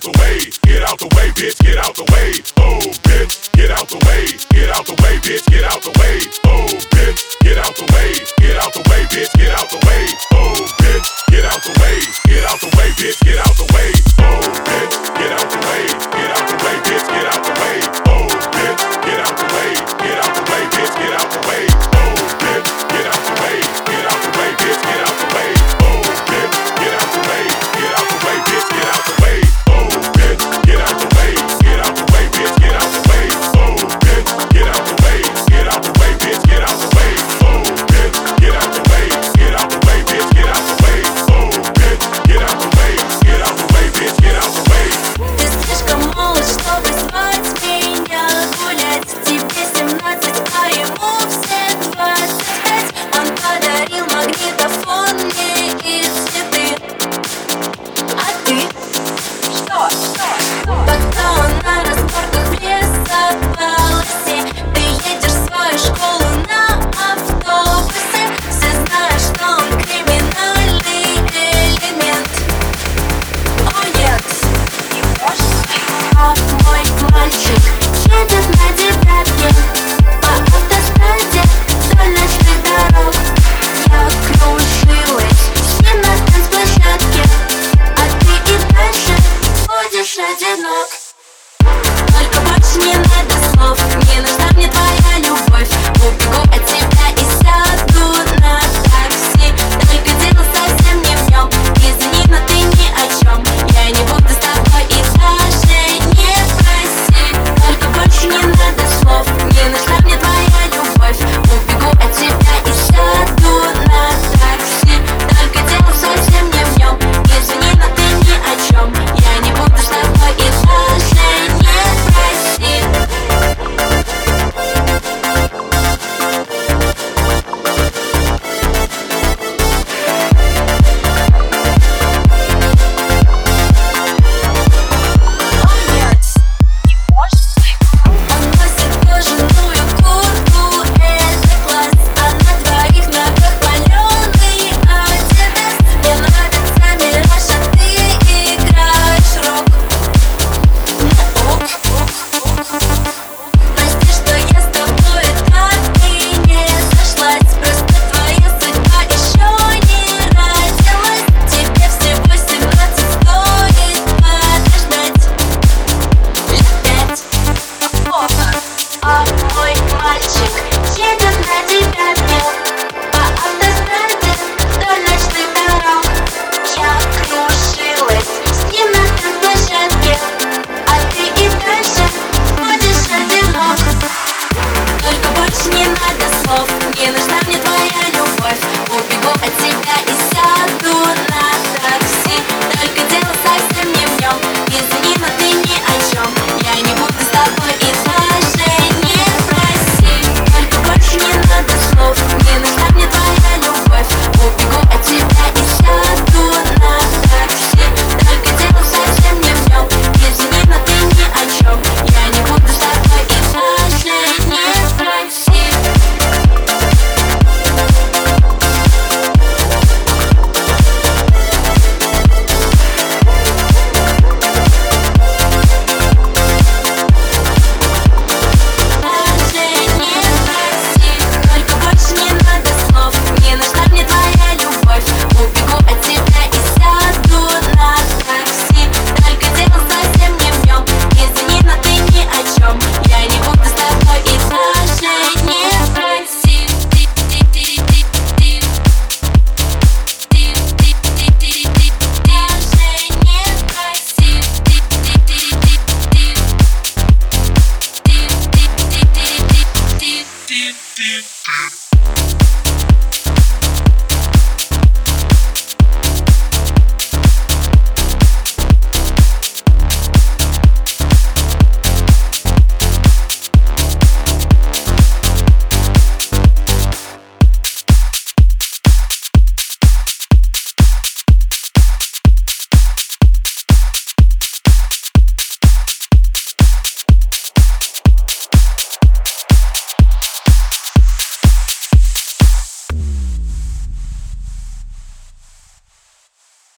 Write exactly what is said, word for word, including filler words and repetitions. out the way, get out the way, bitch, get out the way. Oh, bitch, get out the way, get out the way, bitch, get out the way. Oh, bitch, get out the way, get out the way, bitch, get out the way. Oh, bitch, get out the way, get out the way, bitch, get out the way. Oh, bitch, get out the way, get out the way, bitch, get out the way. Oh, bitch, get out the way, get out the way, bitch, get out the way. Oh, bitch, get out the way, get out the way, bitch, get out the way. Одинок.